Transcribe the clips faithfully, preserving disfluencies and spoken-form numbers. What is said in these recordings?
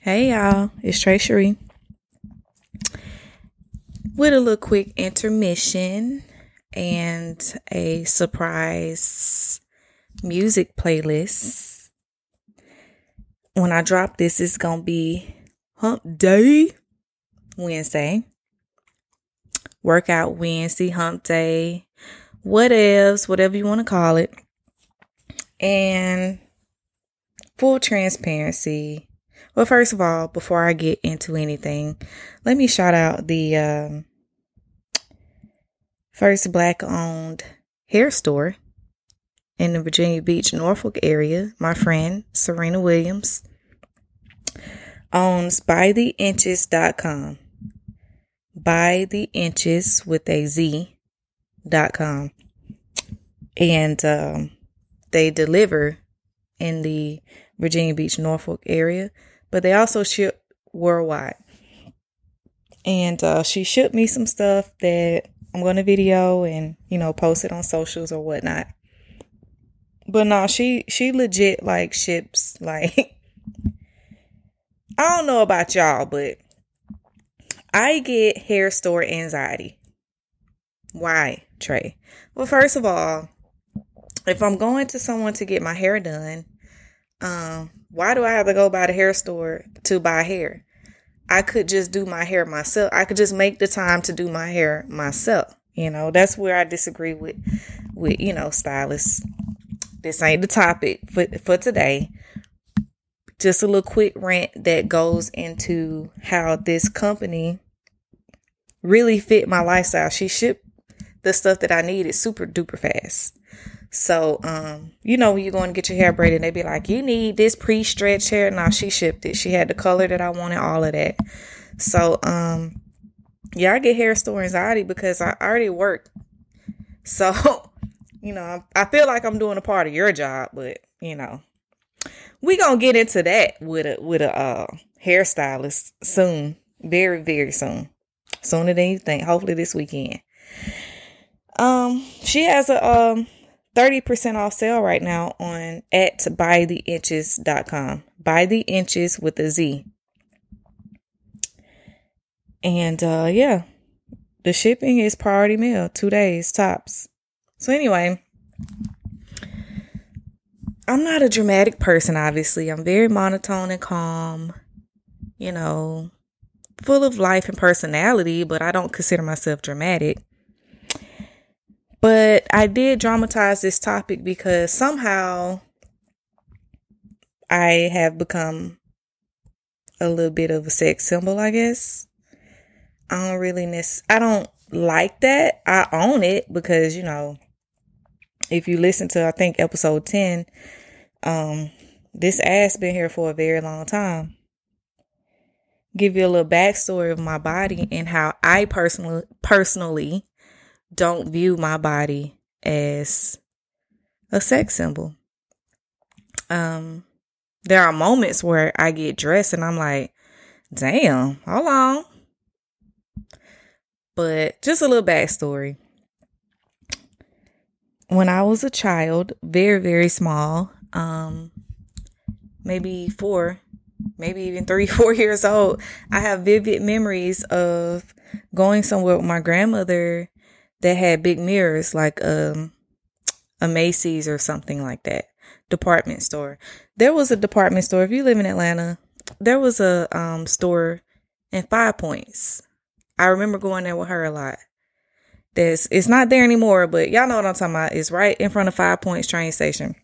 Hey y'all, it's Trey Cherie with a little quick intermission and a surprise music playlist. When I drop this, it's going to be Hump Day Wednesday, Workout Wednesday, Hump Day, whatevs, whatever you want to call it. And full transparency. Well, first of all, before I get into anything, let me shout out the um, first Black-owned hair store in the Virginia Beach, Norfolk area. My friend, Serena Williams, owns by the inches dot com. ByTheInchez with a Z dot com. And um, they deliver in the Virginia Beach, Norfolk area. But they also ship worldwide. And uh, she shipped me some stuff that I'm going to video and, you know, post it on socials or whatnot. But no, she, she legit, like, ships, like, I don't know about y'all, but I get hair store anxiety. Why, Trey? Well, first of all, if I'm going to someone to get my hair done, um, why do I have to go by the hair store to buy hair? I could just do my hair myself. I could just make the time to do my hair myself. You know, that's where I disagree with, with you know, stylists. This ain't the topic for, for today. Just a little quick rant that goes into how this company really fit my lifestyle. She shipped the stuff that I needed super duper fast. So, um, you know, when you're going to get your hair braided, they be like, you need this pre-stretched hair. No, she shipped it. She had the color that I wanted, all of that. So, um, yeah, I get hair store anxiety because I already work. So, you know, I feel like I'm doing a part of your job, but, you know, we going to get into that with a, with a, uh, hairstylist soon. Very, very soon. Sooner than you think. Hopefully this weekend. Um, she has a, um, thirty percent off sale right now on at by the inches dot com. ByTheInchez with a Z. And uh, yeah, the shipping is priority mail, two days tops. So anyway, I'm not a dramatic person, obviously. I'm very monotone and calm, you know, full of life and personality, but I don't consider myself dramatic. But I did dramatize this topic because somehow I have become a little bit of a sex symbol, I guess. I don't really miss, I don't like that. I own it because, you know, if you listen to, I think, episode ten, um, this ass been here for a very long time. Give you a little backstory of my body and how I personally, personally, don't view my body as a sex symbol. Um, there are moments where I get dressed and I'm like, damn, hold on. But just a little backstory. When I was a child, very, very small, um, maybe four, maybe even three, four years old, I have vivid memories of going somewhere with my grandmother that had big mirrors, like um, a Macy's or something like that. Department store. There was a department store. If you live in Atlanta, there was a um, store in Five Points. I remember going there with her a lot. There's, it's not there anymore, but y'all know what I'm talking about. It's right in front of Five Points train station.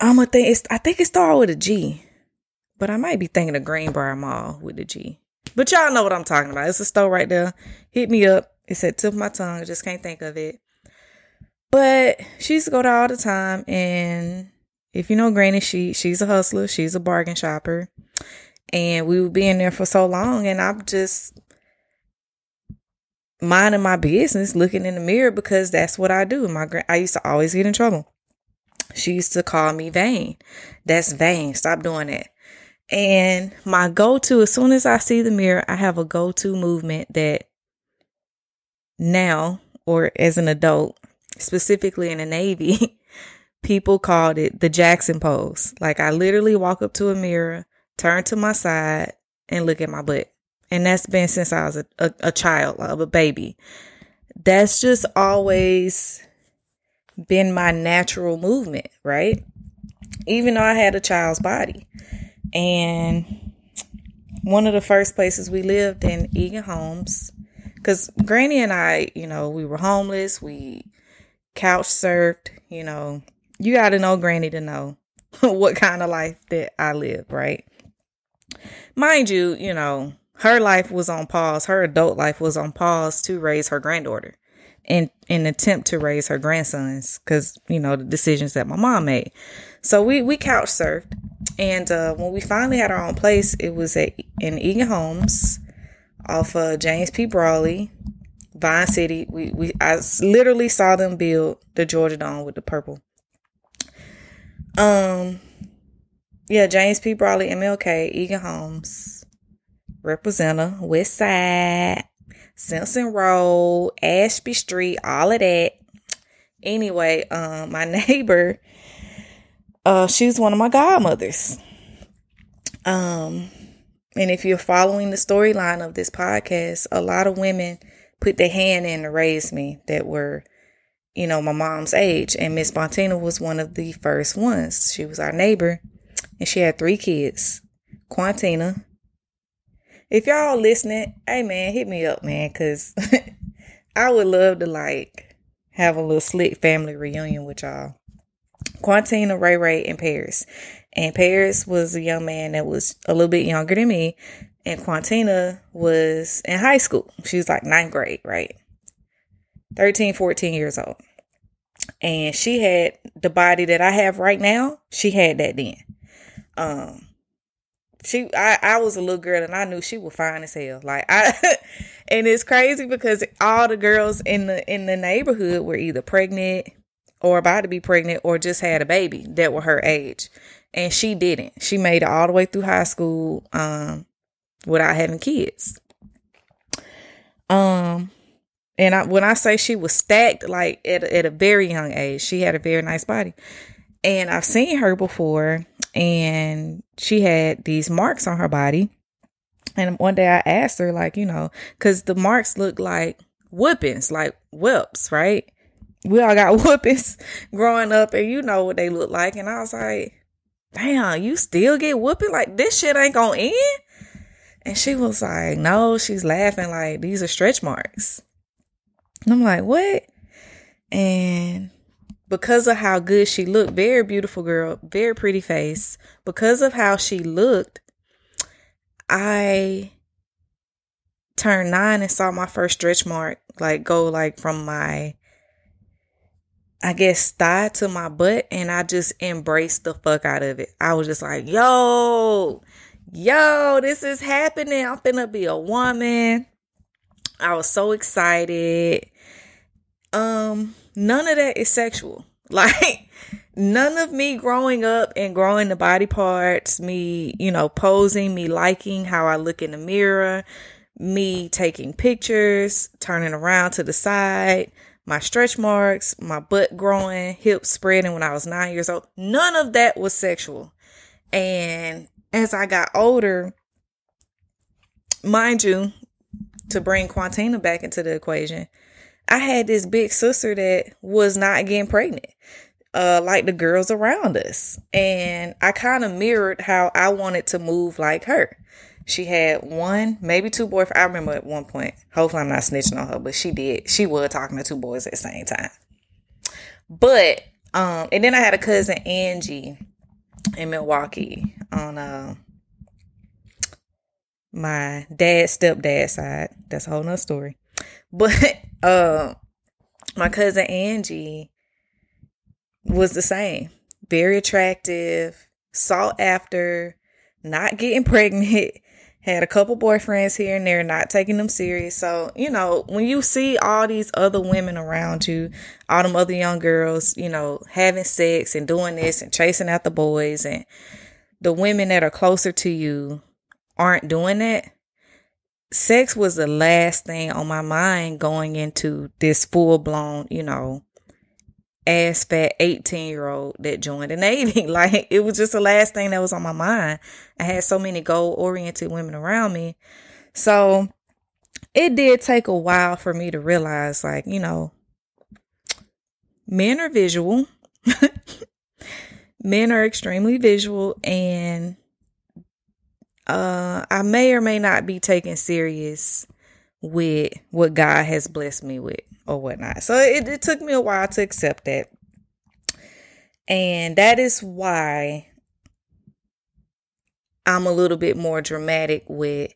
I'm a think, it's, I think it started with a G, but I might be thinking of Greenbrier Mall with the G. But y'all know what I'm talking about. It's a store right there. Hit me up. It's at tip of my tongue. I just can't think of it. But she used to go there all the time. And if you know Granny, she she's a hustler. She's a bargain shopper. And we would be in there for so long. And I'm just minding my business, looking in the mirror because that's what I do. My I used to always get in trouble. she used to call me vain. That's vain. Stop doing that. And my go-to, as soon as I see the mirror, I have a go-to movement that now, or as an adult, specifically in the Navy, people called it the Jackson pose. Like, I literally walk up to a mirror, turn to my side, and look at my butt. And that's been since I was a, a, a child, of a baby. That's just always been my natural movement, right? Even though I had a child's body. And one of the first places we lived in, Egan Homes, because Granny and I, you know, we were homeless. We couch surfed. You know, you got to know Granny to know what kind of life that I live, right? Mind you, you know, her life was on pause. Her adult life was on pause to raise her granddaughter and an attempt to raise her grandsons because, you know, the decisions that my mom made. So we, we couch surfed. And uh, when we finally had our own place, it was at, in Egan Homes off uh, James P. Brawley, Vine City. We we I literally saw them build the Georgia Dome with the purple. Um, yeah, James P. Brawley, M L K, Egan Homes, Representa, West Side, Simpson Road, Ashby Street, all of that. Anyway, um, my neighbor. Uh, she's one of my godmothers. Um, and if you're following the storyline of this podcast, a lot of women put their hand in to raise me that were, you know, my mom's age. And Miss Bontina was one of the first ones. She was our neighbor and she had three kids. Quantina. If y'all listening, hey man, hit me up, man. Cause I would love to like have a little slick family reunion with y'all. Quantina, Ray Ray, and Paris. And Paris was a young man that was a little bit younger than me. And Quantina was in high school. She was like ninth grade, right? thirteen, fourteen years old. And she had the body that I have right now. She had that then. Um, she, I, I was a little girl and I knew she was fine as hell. Like I, and it's crazy because all the girls in the, in the neighborhood were either pregnant or about to be pregnant, or just had a baby that were her age. And she didn't. She made it all the way through high school um, without having kids. Um, and I, when I say she was stacked, like at, at a very young age, she had a very nice body. And I've seen her before, and she had these marks on her body. And one day I asked her, like, you know, because the marks look like whoopings, like whelps, right? We all got whoopings growing up and you know what they look like. And I was like, damn, you still get whooping? Like, this shit ain't gonna end? And she was like, no, she's laughing like, these are stretch marks. And I'm like, what? And because of how good she looked, very beautiful girl, very pretty face. Because of how she looked, I turned nine and saw my first stretch mark, like go like from my, I guess, thigh to my butt, and I just embraced the fuck out of it. I was just like, yo, yo, this is happening. I'm finna be a woman. I was so excited. Um, none of that is sexual. Like, none of me growing up and growing the body parts, me, you know, posing, me liking how I look in the mirror, me taking pictures, turning around to the side, my stretch marks, my butt growing, hips spreading when I was nine years old. None of that was sexual. And as I got older, mind you, to bring Quantina back into the equation, I had this big sister that was not getting pregnant, uh, like the girls around us. And I kind of mirrored how I wanted to move like her. She had one, maybe two boyfriends. I remember at one point, hopefully I'm not snitching on her, but she did. She was talking to two boys at the same time. But, um, and then I had a cousin, Angie, in Milwaukee on uh, my dad's stepdad's side. That's a whole nother story. But uh, my cousin, Angie, was the same. Very attractive, sought after, not getting pregnant. had a couple boyfriends here and there, not taking them serious. So, you know, when you see all these other women around you, all them other young girls, you know, having sex and doing this and chasing out the boys, and the women that are closer to you aren't doing that. Sex was the last thing on my mind going into this full-blown, you know, ass-fat eighteen-year-old that joined the Navy. Like, it was just the last thing that was on my mind. I had so many goal-oriented women around me. So it did take a while for me to realize, like, you know, men are visual. Men are extremely visual, and Uh, I may or may not be taken serious with what God has blessed me with or whatnot. So it, it took me a while to accept that. And that is why I'm a little bit more dramatic with,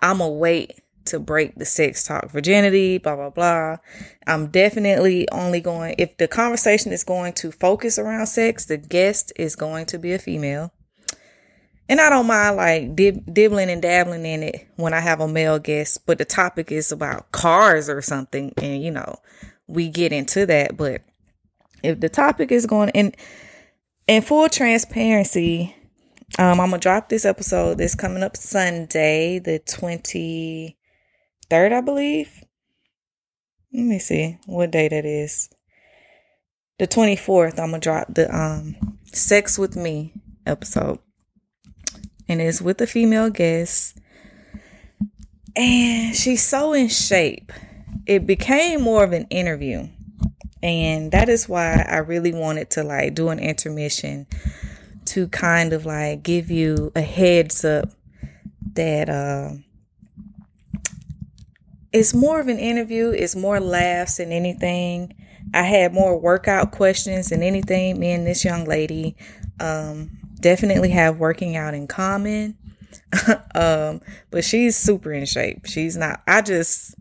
I'm a wait to break the sex talk, virginity, blah, blah, blah. I'm definitely only going, if the conversation is going to focus around sex, the guest is going to be a female. And I don't mind like dib- dibbling and dabbling in it when I have a male guest, but the topic is about cars or something. And, you know, we get into that. But if the topic is going in, in full transparency, um, I'm going to drop this episode. This coming up Sunday, the twenty-third, I believe. Let me see what day that is. The twenty-fourth, I'm going to drop the um, Sex With Me episode. And it's with a female guest. And she's so in shape. It became more of an interview. And that is why I really wanted to like do an intermission to kind of like give you a heads up that uh, it's more of an interview. It's more laughs than anything. I had more workout questions than anything. Me and this young lady um definitely have working out in common. um but she's super in shape. She's not, I just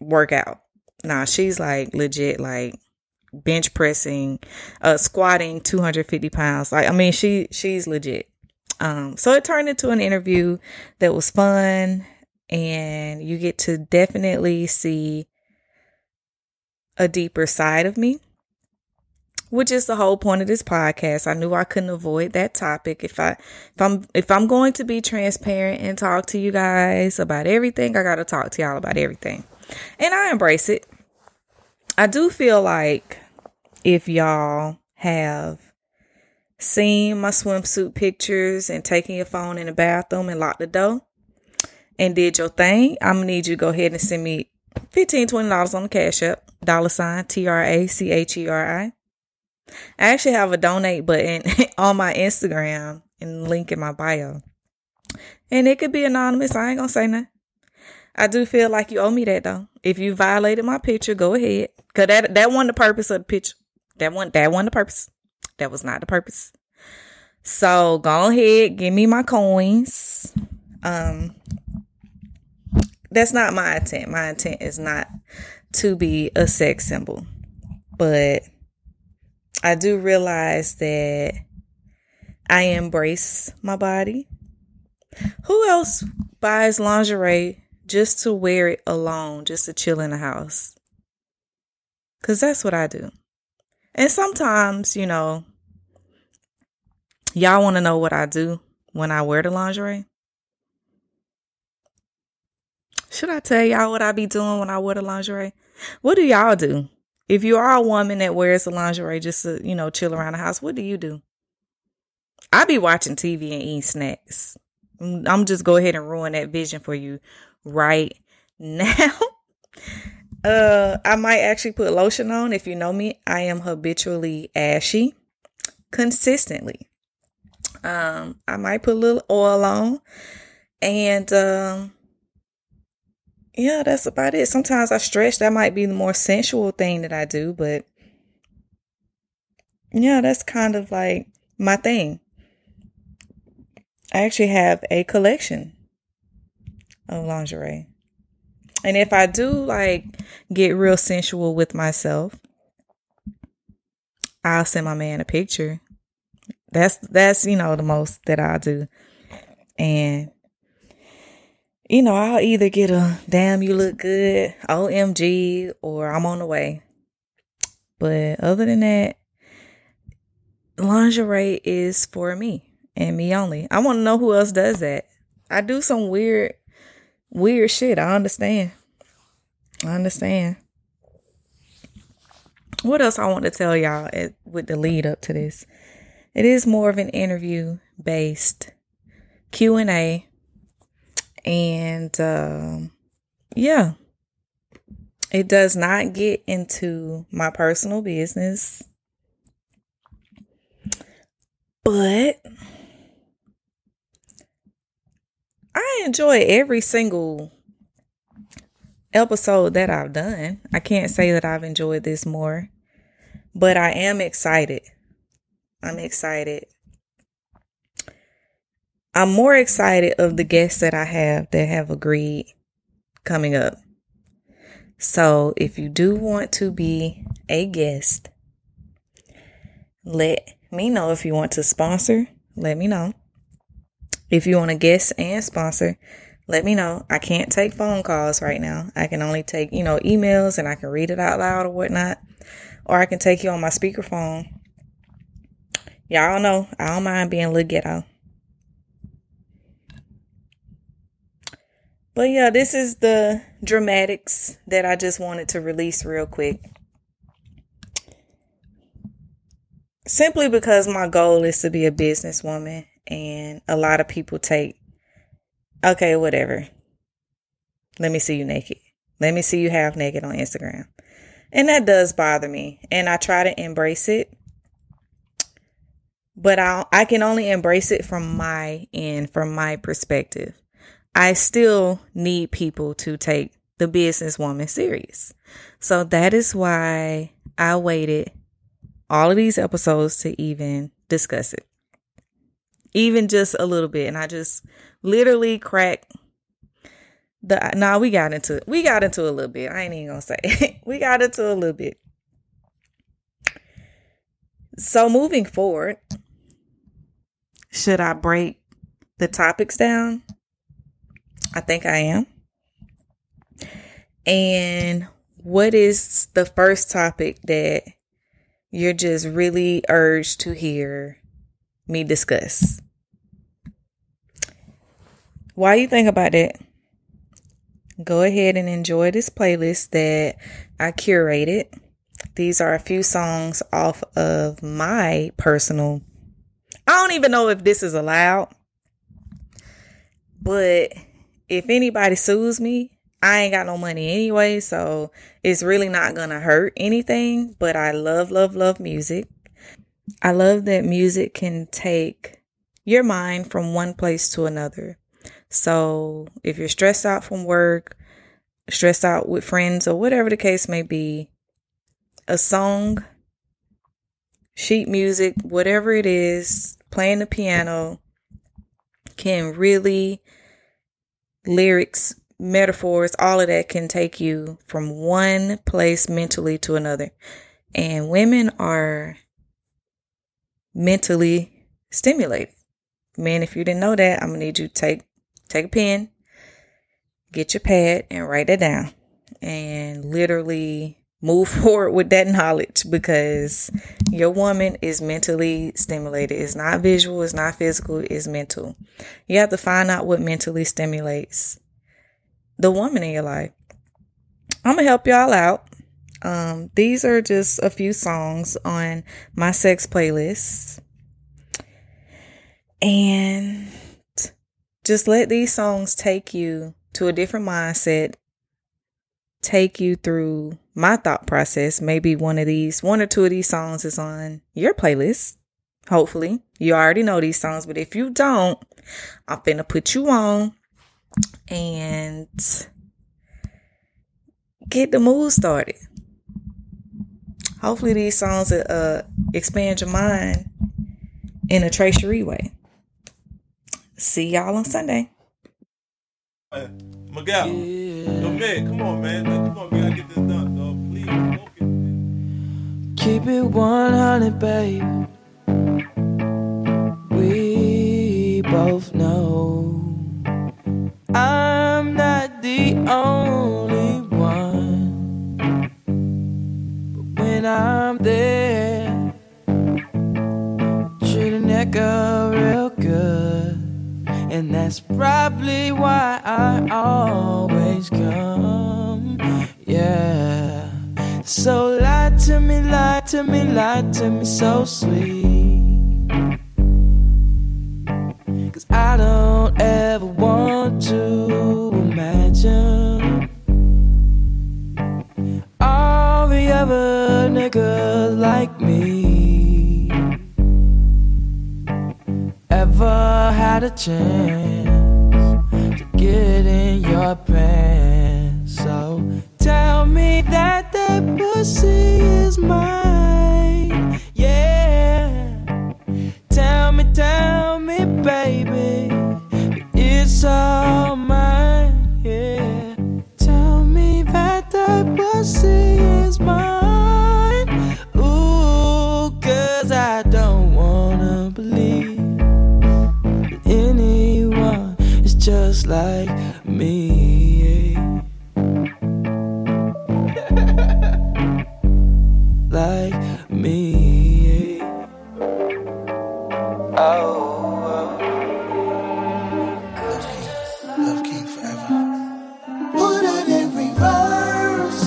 work out. Nah, she's like legit like bench pressing, uh squatting two hundred fifty pounds. Like, I mean, she she's legit. Um so it turned into an interview that was fun, and you get to definitely see a deeper side of me, which is the whole point of this podcast. I knew I couldn't avoid that topic. If I, if I'm, if I'm going to be transparent and talk to you guys about everything, I got to talk to y'all about everything. And I embrace it. I do feel like if y'all have seen my swimsuit pictures and taking your phone in the bathroom and locked the door and did your thing, I'm going to need you to go ahead and send me fifteen dollars, twenty dollars on the Cash App, dollar sign T R A C H E R I. I actually have a donate button on my Instagram and link in my bio. And it could be anonymous. I ain't going to say nothing. I do feel like you owe me that, though. If you violated my picture, go ahead. Because that, that wasn't the purpose of the picture. That wasn't, that wasn't the purpose. That was not the purpose. So go ahead. Give me my coins. Um, that's not my intent. My intent is not to be a sex symbol. But I do realize that I embrace my body. Who else buys lingerie just to wear it alone, just to chill in the house? Because that's what I do. And sometimes, you know, y'all want to know what I do when I wear the lingerie? Should I tell y'all what I be doing when I wear the lingerie? What do y'all do? If you are a woman that wears the lingerie just to, you know, chill around the house, what do you do? I be watching T V and eating snacks. I'm just go ahead and ruin that vision for you right now. uh, I might actually put lotion on. If you know me, I am habitually ashy consistently. Um, I might put a little oil on, and um, yeah, that's about it. Sometimes I stretch. That might be the more sensual thing that I do, but yeah, that's kind of like my thing. I actually have a collection of lingerie. And if I do like get real sensual with myself, I'll send my man a picture. That's, that's, you know, the most that I do. And you know, I'll either get a damn you look good, O M G, or I'm on the way. But other than that, lingerie is for me and me only. I want to know who else does that. I do some weird, weird shit. I understand. I understand. What else I want to tell y'all at, with the lead up to this? It is more of an interview based Q and A. And um, yeah, it does not get into my personal business. But I enjoy every single episode that I've done. I can't say that I've enjoyed this more, but I am excited. I'm excited. I'm more excited of the guests that I have that have agreed coming up. So if you do want to be a guest, let me know. If you want to sponsor, let me know. If you want to guest and sponsor, let me know. I can't take phone calls right now. I can only take, you know, emails, and I can read it out loud or whatnot. Or I can take you on my speakerphone. Y'all know, I don't mind being a little ghetto. But yeah, this is the dramatics that I just wanted to release real quick. Simply because my goal is to be a businesswoman, and a lot of people take, okay, whatever. Let me see you naked. Let me see you half naked on Instagram. And that does bother me. And I try to embrace it. But I I can only embrace it from my end, from my perspective. I still need people to take the businesswoman serious. So that is why I waited all of these episodes to even discuss it. Even just a little bit. And I just literally cracked the... Nah, we got into... We got into a little bit. I ain't even gonna say it. We got into a little bit. So moving forward, should I break the topics down? I think I am. And what is the first topic that you're just really urged to hear me discuss? While you think about it, go ahead and enjoy this playlist that I curated. These are a few songs off of my personal. I don't even know if this is allowed, but if anybody sues me, I ain't got no money anyway, so it's really not gonna hurt anything. But I love, love, love music. I love that music can take your mind from one place to another. So if you're stressed out from work, stressed out with friends, or whatever the case may be, a song, sheet music, whatever it is, playing the piano can really... lyrics, metaphors, all of that can take you from one place mentally to another. And women are mentally stimulated. Men, if you didn't know that, I'm going to need you to take, take a pen, get your pad, and write that down. And literally move forward with that knowledge, because your woman is mentally stimulated. It's not visual, it's not physical, it's mental. You have to find out what mentally stimulates the woman in your life. I'm going to help y'all out. Um, these are just a few songs on my sex playlist. And just let these songs take you to a different mindset, take you through my thought process. Maybe one of these, one or two of these songs is on your playlist. Hopefully you already know these songs, but if you don't, I'm finna put you on and get the mood started. Hopefully these songs uh, expand your mind in a tertiary way. See y'all on Sunday. Hey, Miguel. Yeah. Yo, man, come on, man. Come on, we gotta get this done, dog. Please, don't get this. Keep it one hundred, babe. We both know I'm that girl real good, and that's probably why I always come. Yeah. So lie to me, lie to me, lie to me so sweet, 'cause I don't ever want to imagine all the other niggas like me ever had a chance to get in your pants. So tell me that that pussy is mine. Yeah. Tell me, tell me, baby, it's all mine. Yeah. Tell me that that pussy is mine. Ooh, 'cause I don't wanna believe that anyone is just like me. Yeah. Like me. Oh, oh. Love King, Love King forever. Put it in reverse.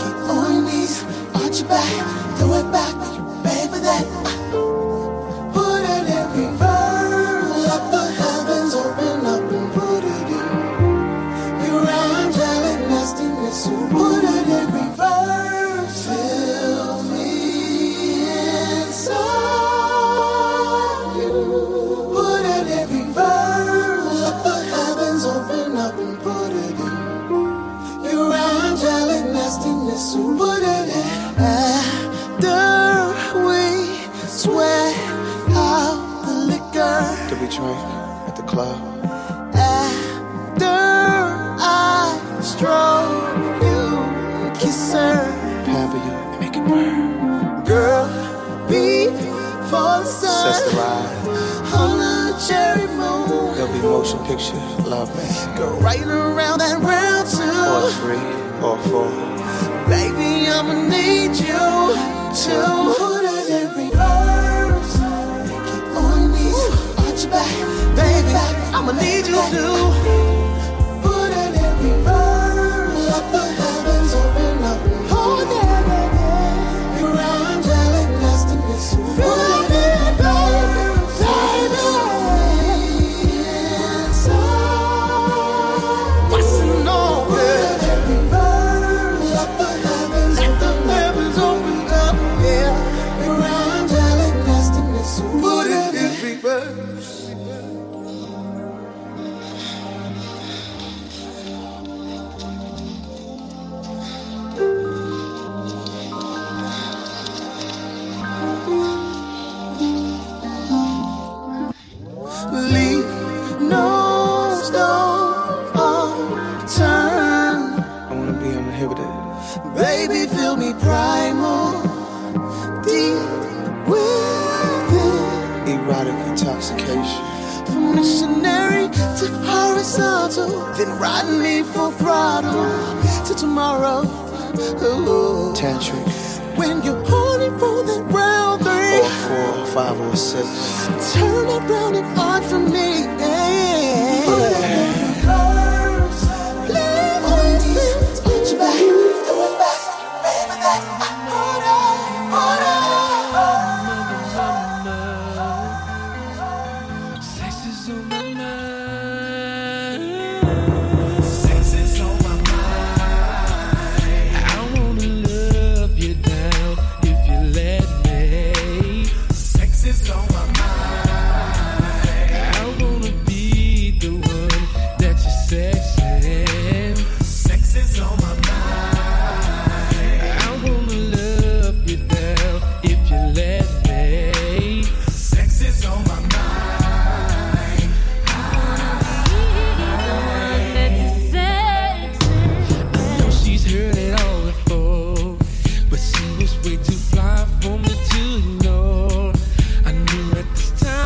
Keep on your knees, arch your back, throw it back, but you pay for that. Put it in reverse. Let the heavens open up and put it in. You're angelic nastiness, you put it in reverse. So what it after we sweat out the liquor? Did we drink at the club? After I stroke you, kiss her, pamper you and make it burn. Girl, before the sun sets the ride on a cherry moon, there'll be motion picture love, man. Go right around that round two, or three, or four. Baby, I'ma need you to put it in reverse. Keep on your knees, arch your back, baby, back, I'ma need you to put it in reverse. Let the heavens open up and hold it. You're angelic nastiness, so put it in reverse. Baby, inside. What's in all this? Put it in reverse. Then ride me full throttle to tomorrow. Ooh. Tantric. When you're horny for that round three, or four, five, or six. Turn around and hard for me. Yeah. Put it in reverse. Put your back, throw it back, baby, that hold on, hold on. Sex is on my mind. Way too fly for me to know. I knew at this time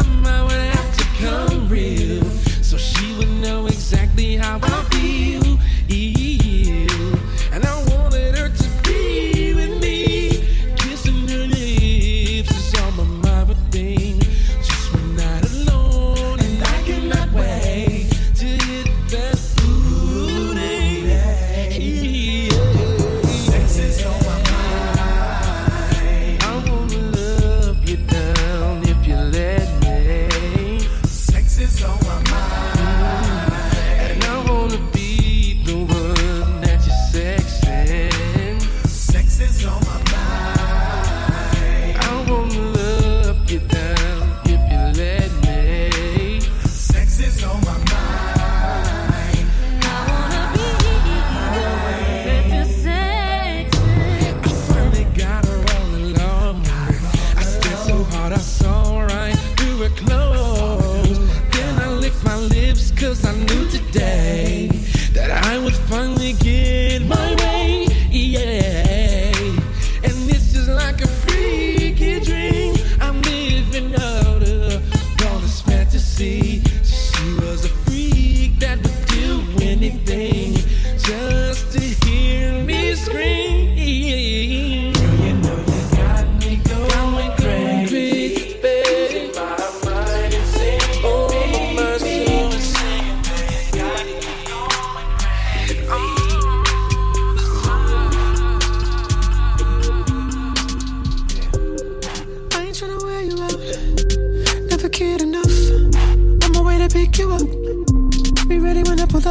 'cause I knew today that I would finally get my way, yeah. And this is like a freaky dream I'm living out of, all this fantasy. She was a freak that would do anything just to hear me scream.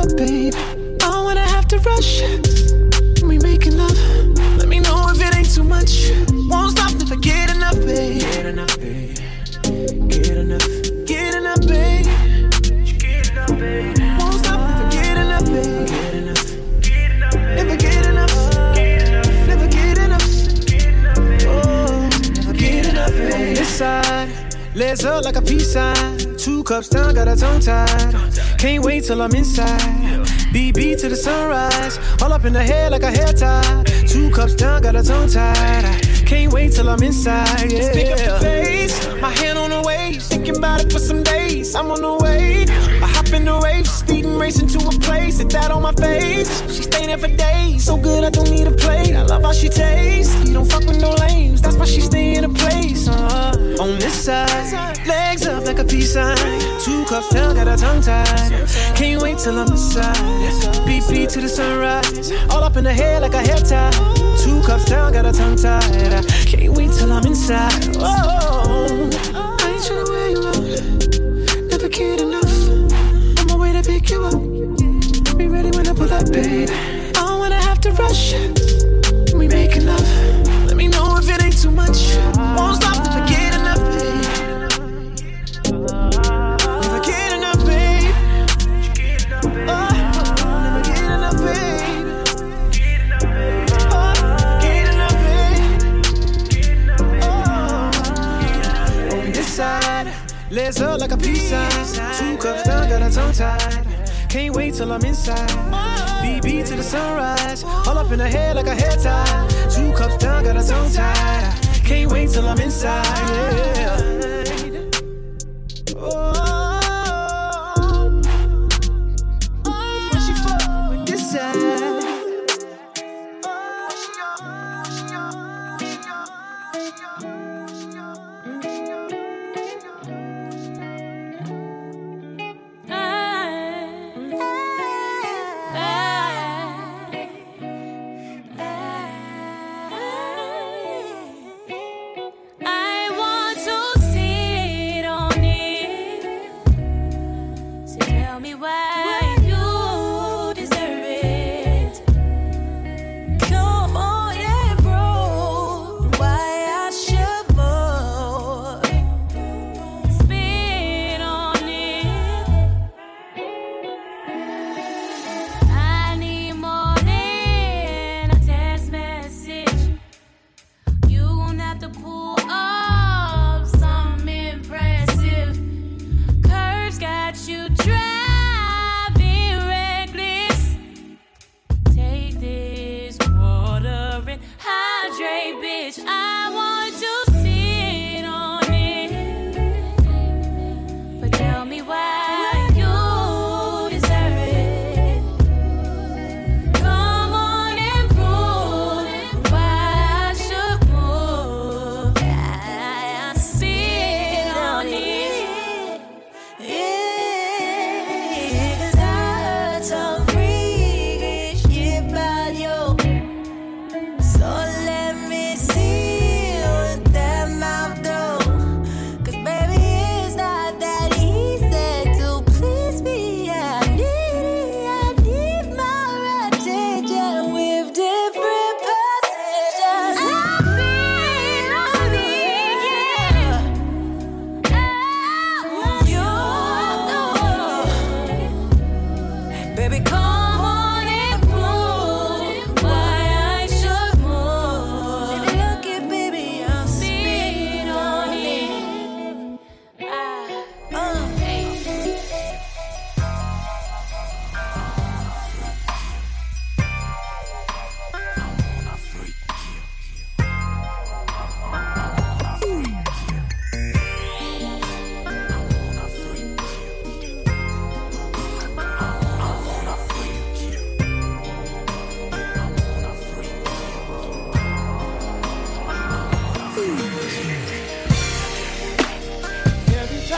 Up, babe, I don't wanna have to rush. We making love. Let me know if it ain't too much. Won't stop if I get enough, babe. Get enough, babe. Get enough. Get enough, babe. Get enough, babe. Won't stop if I get enough, babe. Get enough. Get enough, babe. Never get enough. Get enough. Never get enough. Get enough, babe. Oh, never get enough, babe. On this side, legs up like a peace sign. Two cups down, got a tongue tied. Can't wait till I'm inside. B B to the sunrise. All up in the hair like a hair tie. Two cups down, got a tongue tied. Can't wait till I'm inside. Yeah. Pick up the face, my hand on the waist. Thinking about it for some days. I'm on the way. I hop in the rave, speeding, racing to a place. Hit that on my face. She stay there for days. So good, I don't need a plate. I love how she tastes. You don't fuck with no lames. That's why she stay in a place. Uh-huh. On this side, legs up like a peace sign. Two cups down, got a tongue tied. Can't wait till I'm inside. B P to the sunrise. All up in the hair like a hair tie. Two cups down, got a tongue tied. Can't wait till I'm inside. Oh, I ain't tryna wear you out. Never cared enough. On my way to pick you up. Be ready when I pull up, babe. I don't wanna have to rush. We making love. Let me know if it ain't too much. Won't stop if I get enough, babe. Legs up like a peace sign. Two cups down, got a tongue tied. Can't wait till I'm inside. B B to the sunrise. All up in the hair like a hair tie. Two cups down, got a tongue tied. Can't wait till I'm inside. Yeah. Oh. When she fuck with this side. So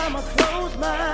time I close my eyes.